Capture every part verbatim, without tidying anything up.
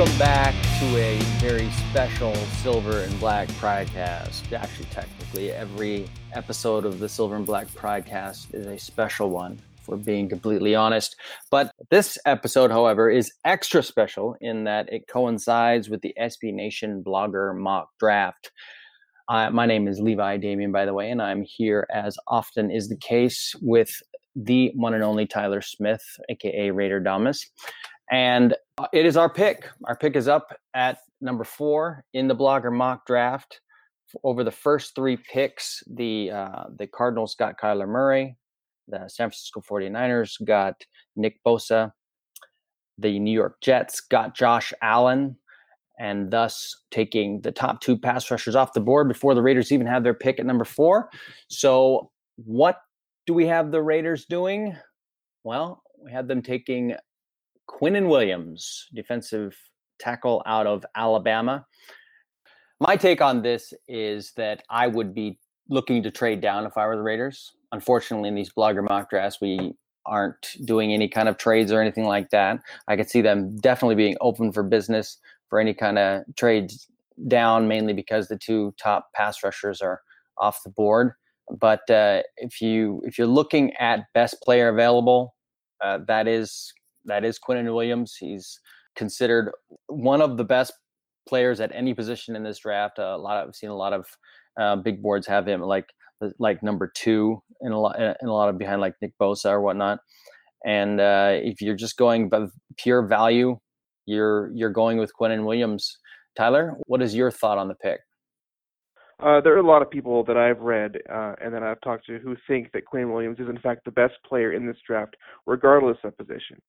Welcome back to a very special Silver and Black Pridecast. Actually, technically, every episode of the Silver and Black Pridecast is a special one, if we're being completely honest. But this episode, however, is extra special in that it coincides with the S B Nation blogger mock draft. Uh, my name is Levi Damian, by the way, and I'm here, as often is the case, with the one and only Tyler Smith, a k a. Raider Domus. And it is our pick. Our pick is up at number four in the blogger mock draft. Over the first three picks, the uh, the Cardinals got Kyler Murray. The San Francisco forty-niners got Nick Bosa. The New York Jets got Josh Allen, and thus taking the top two pass rushers off the board before the Raiders even have their pick at number four. So what do we have the Raiders doing? Well, we had them taking Quinnen Williams, defensive tackle out of Alabama. My take on this is that I would be looking to trade down if I were the Raiders. Unfortunately, in these blogger mock drafts, we aren't doing any kind of trades or anything like that. I could see them definitely being open for business for any kind of trades down, mainly because the two top pass rushers are off the board. But uh, if you if you're looking at best player available, uh, that is. That is Quinnen Williams. He's considered one of the best players at any position in this draft. Uh, a lot of, I've seen a lot of uh, big boards have him like like number two in a lot in a lot of behind like Nick Bosa or whatnot. And uh, if you're just going by pure value, you're you're going with Quinnen Williams. Tyler, what is your thought on the pick? Uh, there are a lot of people that I've read uh, and that I've talked to who think that Quinnen Williams is in fact the best player in this draft, regardless of position.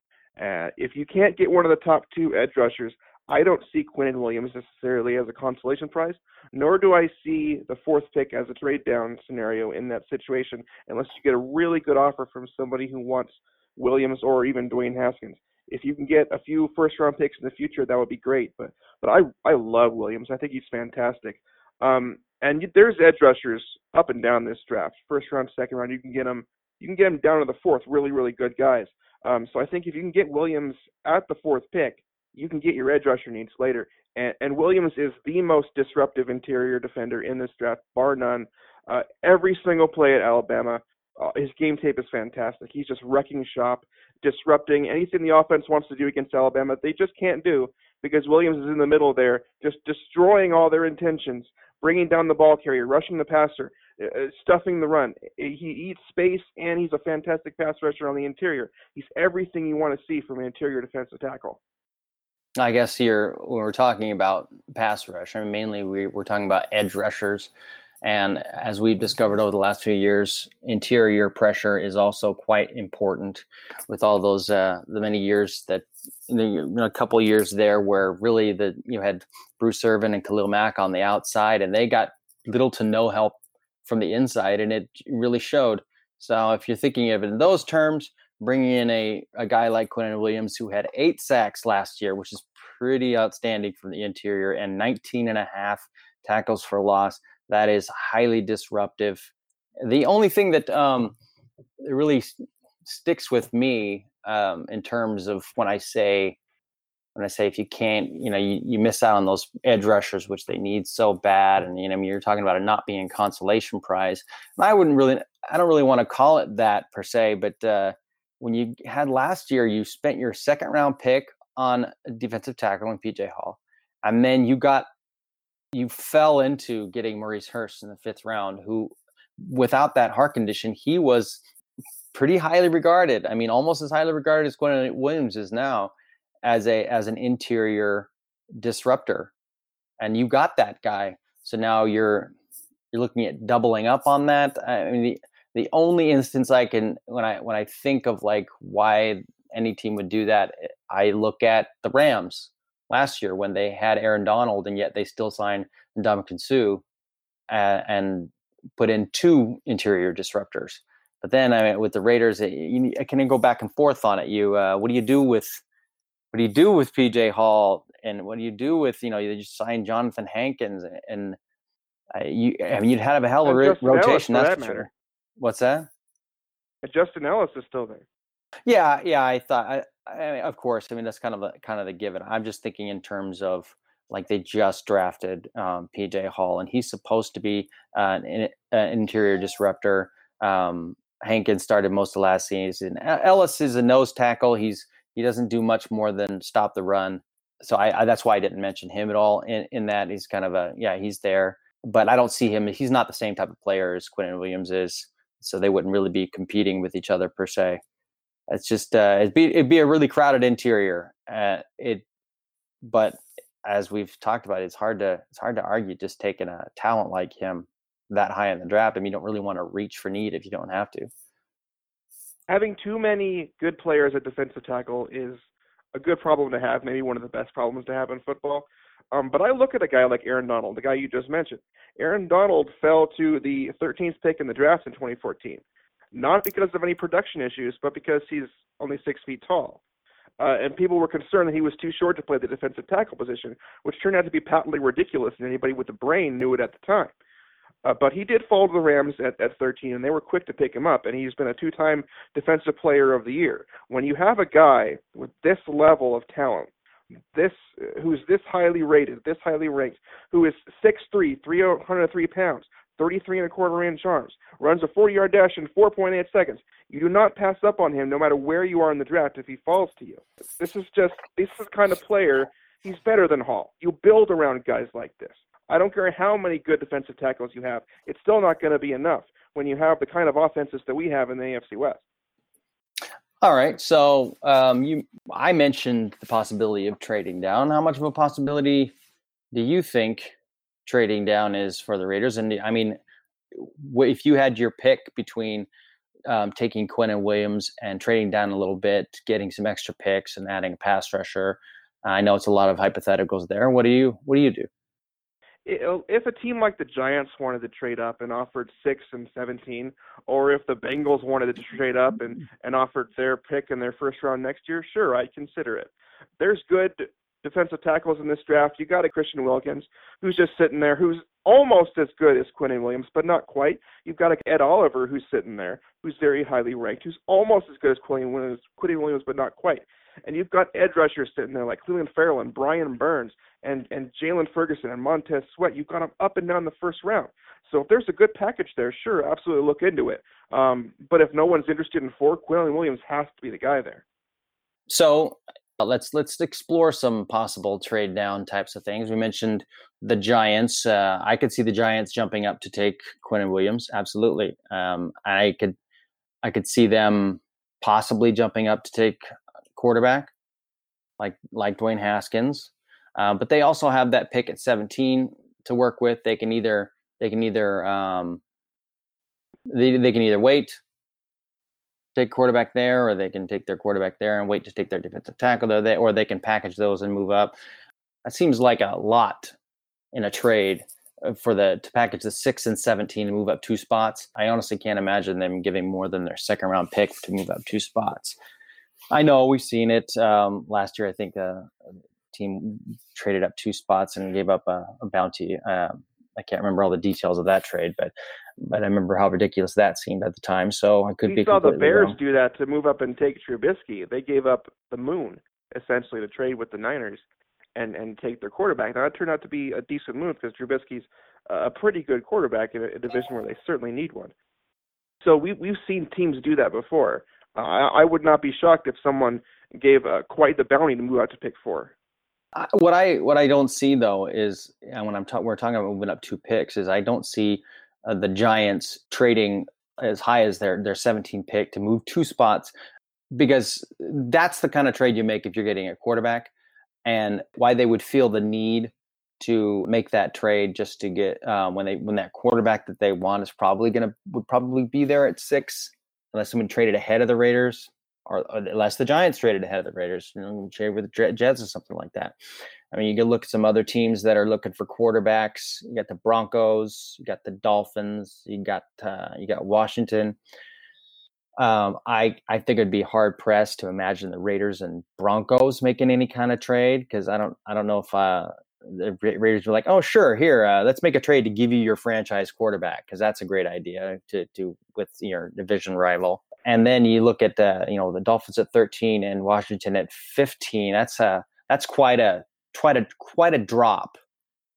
Uh, if you can't get one of the top two edge rushers, I don't see Quinnen Williams necessarily as a consolation prize, nor do I see the fourth pick as a trade-down scenario in that situation, unless you get a really good offer from somebody who wants Williams or even Dwayne Haskins. If you can get a few first-round picks in the future, that would be great. But but I I love Williams. I think he's fantastic. Um, and there's edge rushers up and down this draft, first round, second round. You can get them. You can get them down to the fourth. Really, really good guys. Um, so I think if you can get Williams at the fourth pick, you can get your edge rusher needs later. And, and Williams is the most disruptive interior defender in this draft, bar none. Uh, every single play at Alabama, uh, his game tape is fantastic. He's just wrecking shop, disrupting anything the offense wants to do against Alabama. They just can't do because Williams is in the middle there, just destroying all their intentions, bringing down the ball carrier, rushing the passer, stuffing the run. He eats space, and he's a fantastic pass rusher on the interior. He's everything you want to see from an interior defensive tackle. I guess here when we're talking about pass rush, I mean, mainly we, we're talking about edge rushers. And as we've discovered over the last few years, interior pressure is also quite important with all those uh, the many years that you know, a couple of years there where really the you had Bruce Irvin and Khalil Mack on the outside, and they got little to no help from the inside, and it really showed. So if you're thinking of it in those terms, bringing in a, a guy like Quinnen Williams, who had eight sacks last year, which is pretty outstanding from the interior, and nineteen and a half tackles for loss, that is highly disruptive. The only thing that um, really sticks with me um, in terms of when I say, when I say if you can't, you know, you, you miss out on those edge rushers, which they need so bad. And, you know, I mean, you're talking about it not being a consolation prize. And I wouldn't really, I don't really want to call it that per se, but uh, when you had last year, you spent your second round pick on a defensive tackle in P J. Hall. And then you got, you fell into getting Maurice Hurst in the fifth round, who without that heart condition, he was pretty highly regarded. I mean, almost as highly regarded as Quinnen Williams is now as a as an interior disruptor. And you got that guy. So now you're you're looking at doubling up on that. I mean, the, the only instance I can when I when I think of like why any team would do that, I look at the Rams last year when they had Aaron Donald, and yet they still signed Dom Consue uh, and put in two interior disruptors. But then I mean, with the Raiders, it, you, I can go back and forth on it. You, uh, what do you do with what do you do with P J. Hall, and what do you do with you know you just signed Jonathan Hankins, and, and uh, you I mean you'd have a hell of a ro- rotation. That's that for sure. What's that? And Justin Ellis is still there. Yeah, yeah. I thought I, I mean, of course, I mean, that's kind of a, kind of the given. I'm just thinking in terms of like they just drafted um, P J. Hall, and he's supposed to be uh, an, an interior disruptor. Um, Hankins started most of last season. Ellis is a nose tackle. He's he doesn't do much more than stop the run. So I, I that's why I didn't mention him at all in, in that. He's kind of a, yeah, he's there. But I don't see him. He's not the same type of player as Quinnen Williams is. So they wouldn't really be competing with each other per se. It's just uh, it'd be it'd be a really crowded interior. Uh, it, but as we've talked about, it's hard to it's hard to argue just taking a talent like him that high in the draft. I mean, you don't really want to reach for need if you don't have to. Having too many good players at defensive tackle is a good problem to have. Maybe one of the best problems to have in football. Um, but I look at a guy like Aaron Donald, the guy you just mentioned. Aaron Donald fell to the thirteenth pick in the draft in twenty fourteen. Not because of any production issues, but because he's only six feet tall. Uh, and people were concerned that he was too short to play the defensive tackle position, which turned out to be patently ridiculous, and anybody with a brain knew it at the time. Uh, but he did fall to the Rams at, at thirteen, and they were quick to pick him up, and he's been a two-time defensive player of the year. When you have a guy with this level of talent, this who's this highly rated, this highly ranked, who is six three, three hundred three pounds, thirty-three and a quarter inch arms, runs a forty-yard dash in four point eight seconds. You do not pass up on him no matter where you are in the draft if he falls to you. This is just this is the kind of player. He's better than Hall. You build around guys like this. I don't care how many good defensive tackles you have. It's still not going to be enough when you have the kind of offenses that we have in the A F C West. All right, so um, you, I mentioned the possibility of trading down. How much of a possibility do you think trading down is for the Raiders? And I mean, if you had your pick between um, taking Quinnen Williams and trading down a little bit, getting some extra picks and adding a pass rusher, I know it's a lot of hypotheticals there. What do you what do you do? If a team like the Giants wanted to trade up and offered six and seventeen, or if the Bengals wanted to trade up and, and offered their pick in their first round next year, sure, I'd consider it. There's good defensive tackles in this draft. You got a Christian Wilkins who's just sitting there, who's almost as good as Quinnen Williams, but not quite. You've got a Ed Oliver who's sitting there, who's very highly ranked, who's almost as good as Quinnen Williams, Quinnen Williams but not quite. And you've got edge rushers sitting there like Clelin Ferrell and Brian Burns and, and Jaylon Ferguson and Montez Sweat. You've got them up and down the first round. So if there's a good package there, sure, absolutely look into it. Um, but if no one's interested in four, Quinnen Williams has to be the guy there. So uh, let's let's explore some possible trade down types of things. We mentioned the Giants. Uh, I could see the Giants jumping up to take Quinnen Williams. Absolutely. Um, I could I could see them possibly jumping up to take quarterback like like Dwayne Haskins, uh, but they also have that pick at seventeen to work with. They can either they can either um, they they can either wait, take quarterback there, or they can take their quarterback there and wait to take their defensive tackle there, they, or they can package those and move up. That seems like a lot in a trade for the to package the six and seventeen and move up two spots. I honestly can't imagine them giving more than their second round pick to move up two spots. I know we've seen it um, last year. I think a, a team traded up two spots and gave up a, a bounty. Um, I can't remember all the details of that trade, but but I remember how ridiculous that seemed at the time. So I could we be. We saw the Bears wrong. do that to move up and take Trubisky. They gave up the moon essentially to trade with the Niners and, and take their quarterback. Now it turned out to be a decent move because Trubisky's a pretty good quarterback in a, a division where they certainly need one. So we we've seen teams do that before. Uh, I would not be shocked if someone gave uh, quite the bounty to move out to pick four. Uh, what I what I don't see though is, and when I'm ta- we're talking about moving up two picks, is I don't see uh, the Giants trading as high as their their seventeen pick to move two spots, because that's the kind of trade you make if you're getting a quarterback, and why they would feel the need to make that trade just to get uh, when they when that quarterback that they want is probably gonna would probably be there at six. Unless someone traded ahead of the Raiders, or, or unless the Giants traded ahead of the Raiders, you know, trade with the Jets or something like that. I mean, you can look at some other teams that are looking for quarterbacks. You got the Broncos, you got the Dolphins, you got uh, you got Washington. Um, I I think it'd be hard pressed to imagine the Raiders and Broncos making any kind of trade, because I don't I don't know if uh, the Raiders were like, oh sure, here, uh, let's make a trade to give you your franchise quarterback, because that's a great idea to do with your division rival. And then you look at the, you know, the Dolphins at thirteen and Washington at fifteen. That's a that's quite a quite a quite a drop.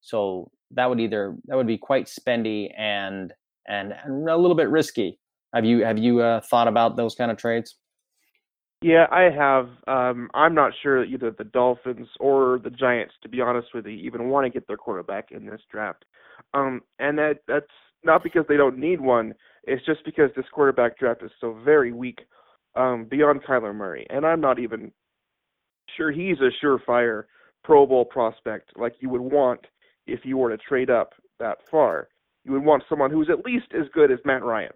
So that would either that would be quite spendy and and, and a little bit risky. Have you have you uh, thought about those kind of trades? Yeah, I have. Um, I'm not sure that either the Dolphins or the Giants, to be honest with you, even want to get their quarterback in this draft. Um, and that that's not because they don't need one. It's just because this quarterback draft is so very weak um, beyond Kyler Murray. And I'm not even sure he's a surefire Pro Bowl prospect like you would want if you were to trade up that far. You would want someone who's at least as good as Matt Ryan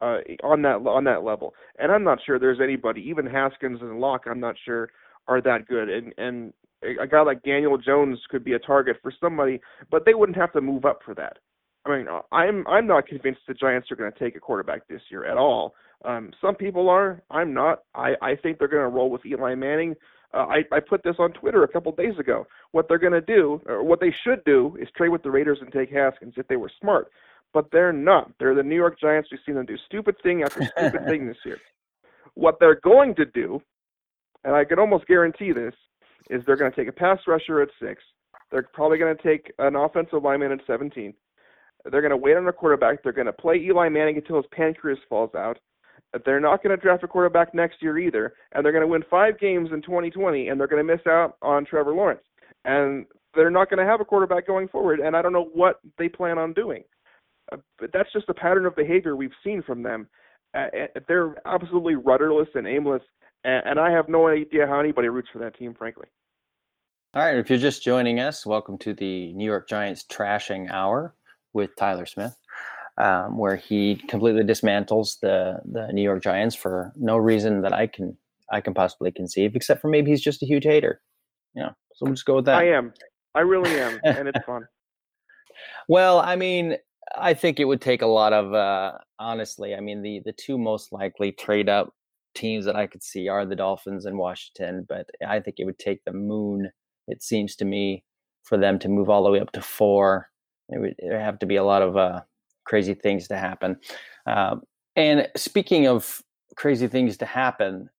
uh, on that on that level. And I'm not sure there's anybody, even Haskins and Locke, I'm not sure are that good. And, and a guy like Daniel Jones could be a target for somebody, but they wouldn't have to move up for that. I mean, I'm I'm not convinced the Giants are going to take a quarterback this year at all. Um, some people are. I'm not. I, I think they're going to roll with Eli Manning. Uh, I, I put this on Twitter a couple days ago. What they're going to do, or what they should do, is trade with the Raiders and take Haskins if they were smart. But they're not. They're the New York Giants. We've seen them do stupid thing after stupid thing this year. What they're going to do, and I can almost guarantee this, is they're going to take a pass rusher at six. They're probably going to take an offensive lineman at seventeen. They're going to wait on a quarterback. They're going to play Eli Manning until his pancreas falls out. They're not going to draft a quarterback next year either, and they're going to win five games in twenty twenty, and they're going to miss out on Trevor Lawrence. And they're not going to have a quarterback going forward, and I don't know what they plan on doing. Uh, but that's just the pattern of behavior we've seen from them. Uh, they're absolutely rudderless and aimless, and, and I have no idea how anybody roots for that team, frankly. All right, if you're just joining us, welcome to the New York Giants Trashing Hour with Tyler Smith, um, where he completely dismantles the, the New York Giants for no reason that I can I can possibly conceive, except for maybe he's just a huge hater. Yeah, you know, so we'll just go with that. I am. I really am, and it's fun. Well, I mean, I think it would take a lot of, uh, honestly, I mean, the, the two most likely trade-up teams that I could see are the Dolphins and Washington, but I think it would take the moon, it seems to me, for them to move all the way up to four. It would have to be a lot of uh, crazy things to happen. Uh, and speaking of crazy things to happen,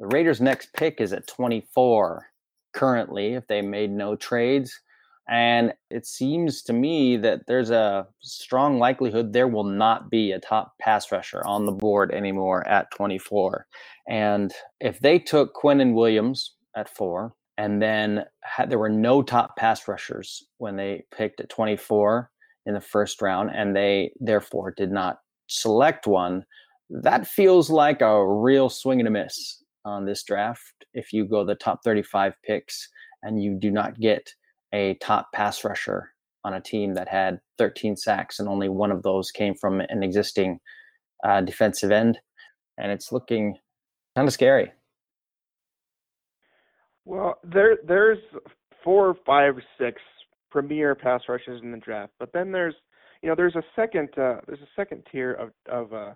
the Raiders' next pick is at twenty-four currently, if they made no trades. And it seems to me that there's a strong likelihood there will not be a top pass rusher on the board anymore at twenty-four. And if they took Quinnen Williams at four, and then had, there were no top pass rushers when they picked at twenty-four in the first round, and they therefore did not select one. That feels like a real swing and a miss on this draft. If you go the top thirty-five picks and you do not get a top pass rusher on a team that had thirteen sacks and only one of those came from an existing uh, defensive end, and it's looking kind of scary. Well, there there's four, five, six premier pass rushers in the draft, but then there's you know there's a second uh, there's a second tier of of uh,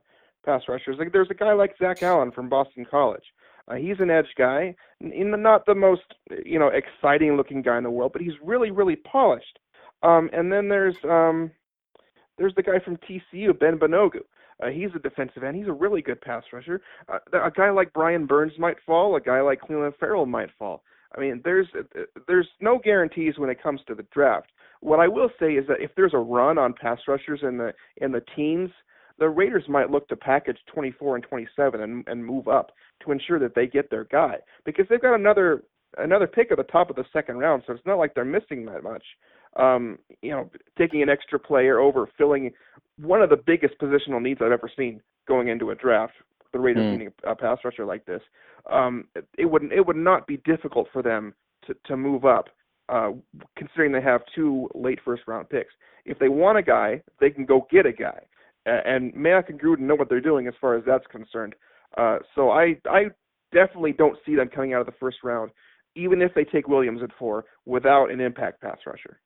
pass rushers. Like there's a guy like Zach Allen from Boston College. Uh, he's an edge guy, in the, not the most you know exciting looking guy in the world, but he's really really polished. Um, and then there's um, there's the guy from T C U, Ben Banogu. Uh, he's a defensive end. He's a really good pass rusher. Uh, a guy like Brian Burns might fall. A guy like Clelin Ferrell might fall. I mean, there's there's no guarantees when it comes to the draft. What I will say is that if there's a run on pass rushers in the in the teens, the Raiders might look to package twenty-four and twenty-seven and, and move up to ensure that they get their guy, because they've got another another pick at the top of the second round, so it's not like they're missing that much. Um, you know, taking an extra player over filling one of the biggest positional needs I've ever seen going into a draft, the Raiders needing mm. a pass rusher like this, um, it wouldn't it would not be difficult for them to, to move up, uh, considering they have two late first round picks. If they want a guy, they can go get a guy, and Mayock and Gruden know what they're doing as far as that's concerned. Uh, so I I definitely don't see them coming out of the first round, even if they take Williams at four, without an impact pass rusher.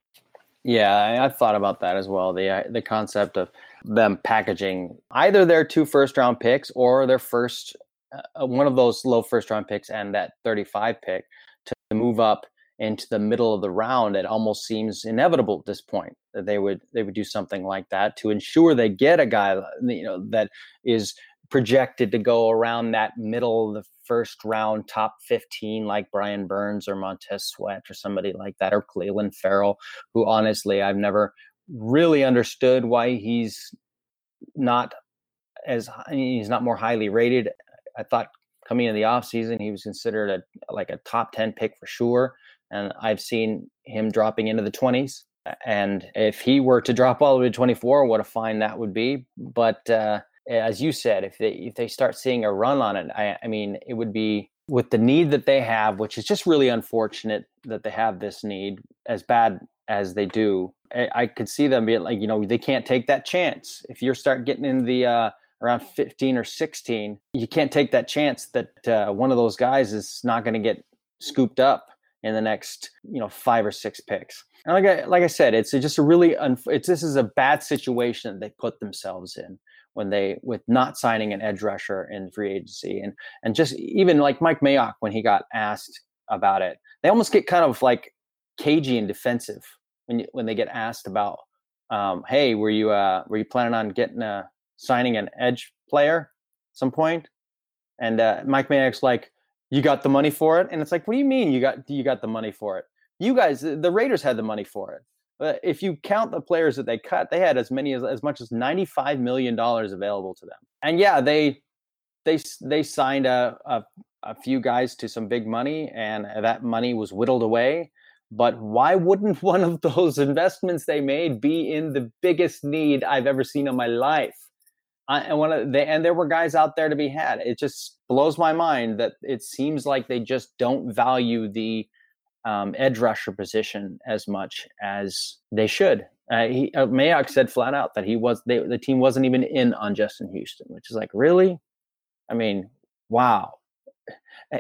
Yeah, I've thought about that as well. The uh, the concept of them packaging either their two first-round picks or their first uh, one of those low first-round picks and that thirty-five pick to move up into the middle of the round. It almost seems inevitable at this point that they would they would do something like that to ensure they get a guy you know that is projected to go around that middle of the first round, top fifteen, like Brian Burns or Montez Sweat or somebody like that, or Clelin Ferrell, who honestly I've never really understood why he's not as I mean, he's not more highly rated. I thought coming into the offseason, he was considered a like a top ten pick for sure. And I've seen him dropping into the twenties. And if he were to drop all the way to twenty-four, what a find that would be. But uh, as you said, if they if they start seeing a run on it, I, I mean, it would be with the need that they have, which is just really unfortunate that they have this need as bad as they do. I, I could see them being like, you know, they can't take that chance. If you start getting in the uh, around fifteen or sixteen, you can't take that chance that uh, one of those guys is not going to get scooped up in the next, you know, five or six picks. And like I, like I said, it's just a really, un, it's this is a bad situation that they put themselves in when they, with not signing an edge rusher in free agency. And, and just even like Mike Mayock, when he got asked about it, they almost get kind of like cagey and defensive when you, when they get asked about, um, hey, were you, uh, were you planning on getting a, signing an edge player at some point? And uh, Mike Mayock's like, you got the money for it? And it's like, what do you mean you got you got the money for it? You guys, the Raiders had the money for it. Uh, if you count the players that they cut, they had as many as as much as ninety-five million dollars available to them. And yeah, they they they signed a, a a few guys to some big money, and that money was whittled away. But why wouldn't one of those investments they made be in the biggest need I've ever seen in my life? I, and one of the, and there were guys out there to be had. It just blows my mind that it seems like they just don't value the um, edge rusher position as much as they should. Uh, he, uh, Mayock said flat out that he was they, the team wasn't even in on Justin Houston, which is like, really? I mean, wow.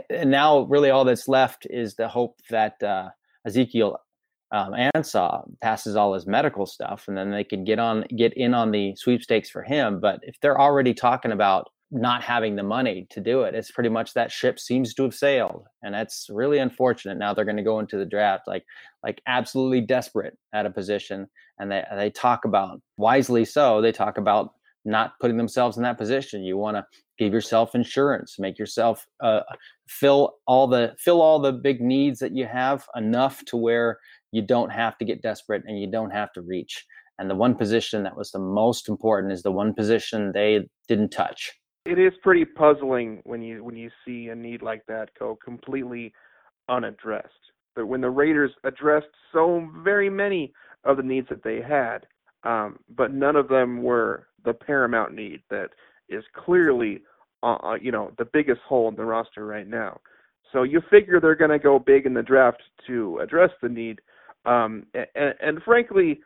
And now really all that's left is the hope that uh, Ezekiel um, Ansah passes all his medical stuff, and then they could get on, get in on the sweepstakes for him. But if they're already talking about not having the money to do it, it's pretty much that ship seems to have sailed, and that's really unfortunate. Now they're going to go into the draft like, like absolutely desperate at a position, and they they talk about wisely so. They talk about not putting themselves in that position. You want to give yourself insurance, make yourself uh, fill all the fill all the big needs that you have enough to where you don't have to get desperate and you don't have to reach. And the one position that was the most important is the one position they didn't touch. It is pretty puzzling when you when you see a need like that go completely unaddressed. But when the Raiders addressed so very many of the needs that they had, um, but none of them were the paramount need that is clearly, uh, you know, the biggest hole in the roster right now. So you figure they're going to go big in the draft to address the need. Um, and, and frankly,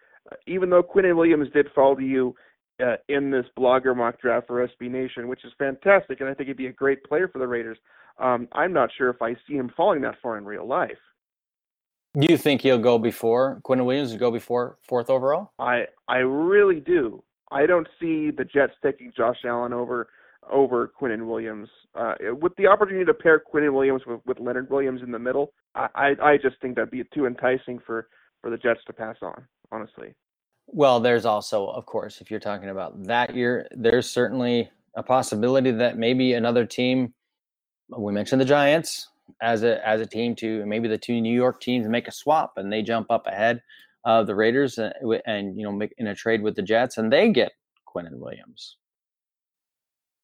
even though Quinnen Williams did fall to you uh, in this blogger mock draft for S B Nation, which is fantastic, and I think he'd be a great player for the Raiders, um, I'm not sure if I see him falling that far in real life. You think he'll go before, Quinnen Williams will go before fourth overall? I, I really do. I don't see the Jets taking Josh Allen over over Quinnen Williams. Uh, with the opportunity to pair Quinnen Williams with, with Leonard Williams in the middle, I, I, I just think that'd be too enticing for, for the Jets to pass on, honestly. Well, there's also, of course, if you're talking about that year, there's certainly a possibility that maybe another team, we mentioned the Giants, as a as a team to maybe the two New York teams make a swap and they jump up ahead of the Raiders and, and you know, make in a trade with the Jets and they get Quinnen Williams.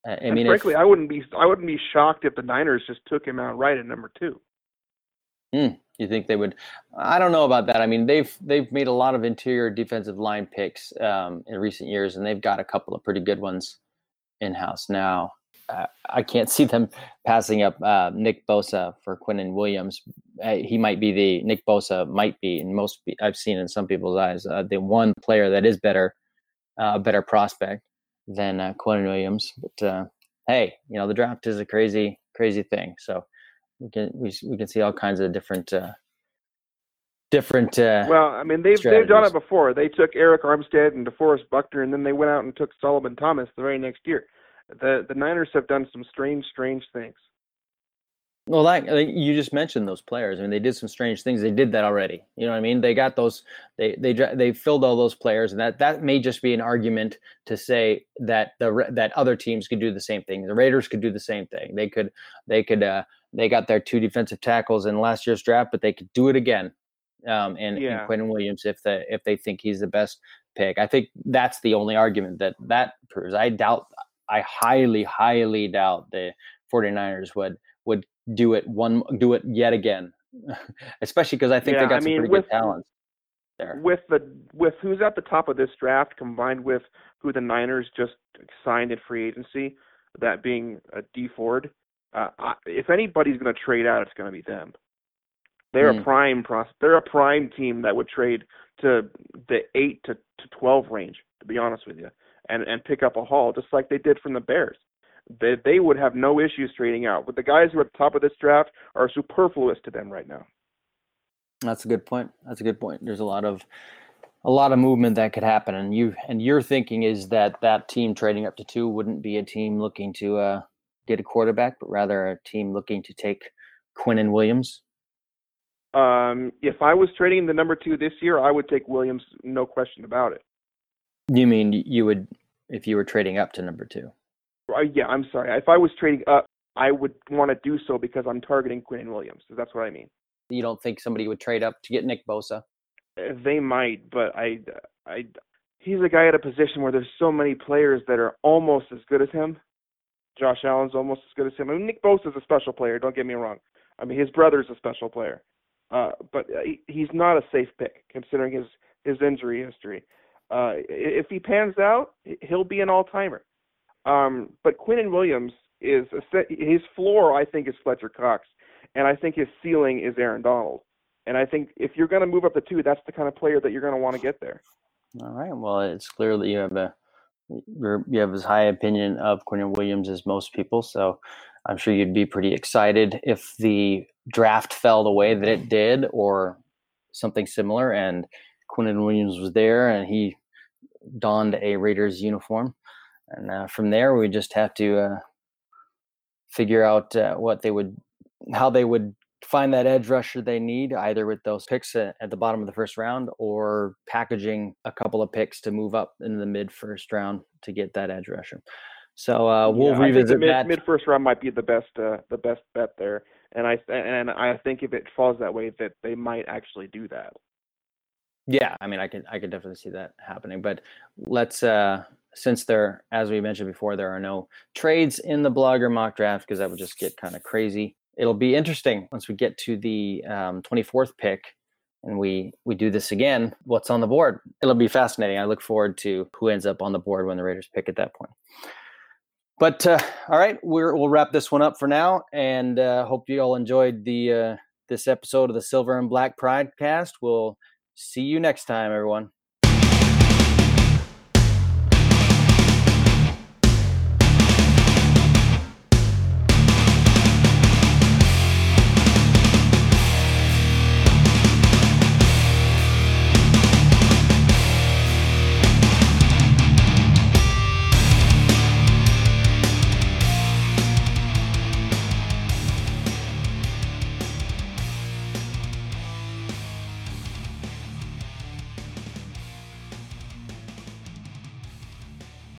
I mean, and frankly, if, I wouldn't be I wouldn't be shocked if the Niners just took him out right at number two. Mm, you think they would? I don't know about that. I mean, they've they've made a lot of interior defensive line picks um, in recent years, and they've got a couple of pretty good ones in house now. Uh, I can't see them passing up uh, Nick Bosa for Quinnen Williams. Uh, he might be the Nick Bosa might be, in most I've seen in some people's eyes, uh, the one player that is better, a uh, better prospect than uh, Quinnen Williams. But uh, hey, you know, the draft is a crazy, crazy thing. So we can we, we can see all kinds of different, uh, different. Uh, well, I mean, they've strategies. They've done it before. They took Arik Armstead and DeForest Buckner, and then they went out and took Solomon Thomas the very next year. The the Niners have done some strange, strange things. Well, that like you just mentioned those players. I mean, they did some strange things. They did that already. You know what I mean? They got those. They they they filled all those players, and that that may just be an argument to say that the that other teams could do the same thing. The Raiders could do the same thing. They could they could uh, they got their two defensive tackles in last year's draft, but they could do it again. Um, and, yeah. and Quinnen Williams, if the if they think he's the best pick, I think that's the only argument that that proves. I doubt. I highly highly doubt the 49ers would would. do it one do it yet again especially because I think yeah, they got I some mean, pretty with, good talent there with the with who's at the top of this draft combined with who the Niners just signed in free agency, that being a D Ford. Uh, I, if anybody's going to trade out, it's going to be them. They're mm. a prime pros- they're a prime team that would trade to the eight to twelve range, to be honest with you, and and pick up a haul just like they did from the Bears. They, they would have no issues trading out. But the guys who are at the top of this draft are superfluous to them right now. That's a good point. That's a good point. There's a lot of a lot of movement that could happen. And you and your thinking is that that team trading up to two wouldn't be a team looking to uh, get a quarterback, but rather a team looking to take Quinnen Williams? Um, if I was trading the number two this year, I would take Williams, no question about it. You mean you would if you were trading up to number two? Yeah, I'm sorry. If I was trading up, I would want to do so because I'm targeting Quinnen Williams. So that's what I mean. You don't think somebody would trade up to get Nick Bosa? They might, but I, I, he's a guy at a position where there's so many players that are almost as good as him. Josh Allen's almost as good as him. I mean, Nick Bosa's a special player. Don't get me wrong. I mean, his brother's a special player. Uh, but he, he's not a safe pick considering his, his injury history. Uh, if he pans out, he'll be an all-timer. Um, but Quinnen Williams, is a set, his floor, I think, is Fletcher Cox, and I think his ceiling is Aaron Donald. And I think if you're going to move up to two, that's the kind of player that you're going to want to get there. All right. Well, it's clear that you have a you have as high opinion of Quinnen Williams as most people, so I'm sure you'd be pretty excited if the draft fell the way that it did or something similar, and Quinnen Williams was there and he donned a Raiders uniform. And uh, from there, we just have to uh, figure out uh, what they would, how they would find that edge rusher they need, either with those picks at, at the bottom of the first round or packaging a couple of picks to move up in the mid first round to get that edge rusher. So uh, we'll yeah, revisit mid, that. Mid first round might be the best, uh, the best bet there. And I and I think if it falls that way, that they might actually do that. Yeah, I mean, I could I could definitely see that happening. But let's. Uh, Since there, as we mentioned before, there are no trades in the blog or mock draft because that would just get kind of crazy. It'll be interesting once we get to the um, twenty-fourth pick and we, we do this again. What's on the board? It'll be fascinating. I look forward to who ends up on the board when the Raiders pick at that point. But uh, all right, we're, we'll wrap this one up for now, and uh, hope you all enjoyed the uh, this episode of the Silver and Black Pride Cast. We'll see you next time, everyone.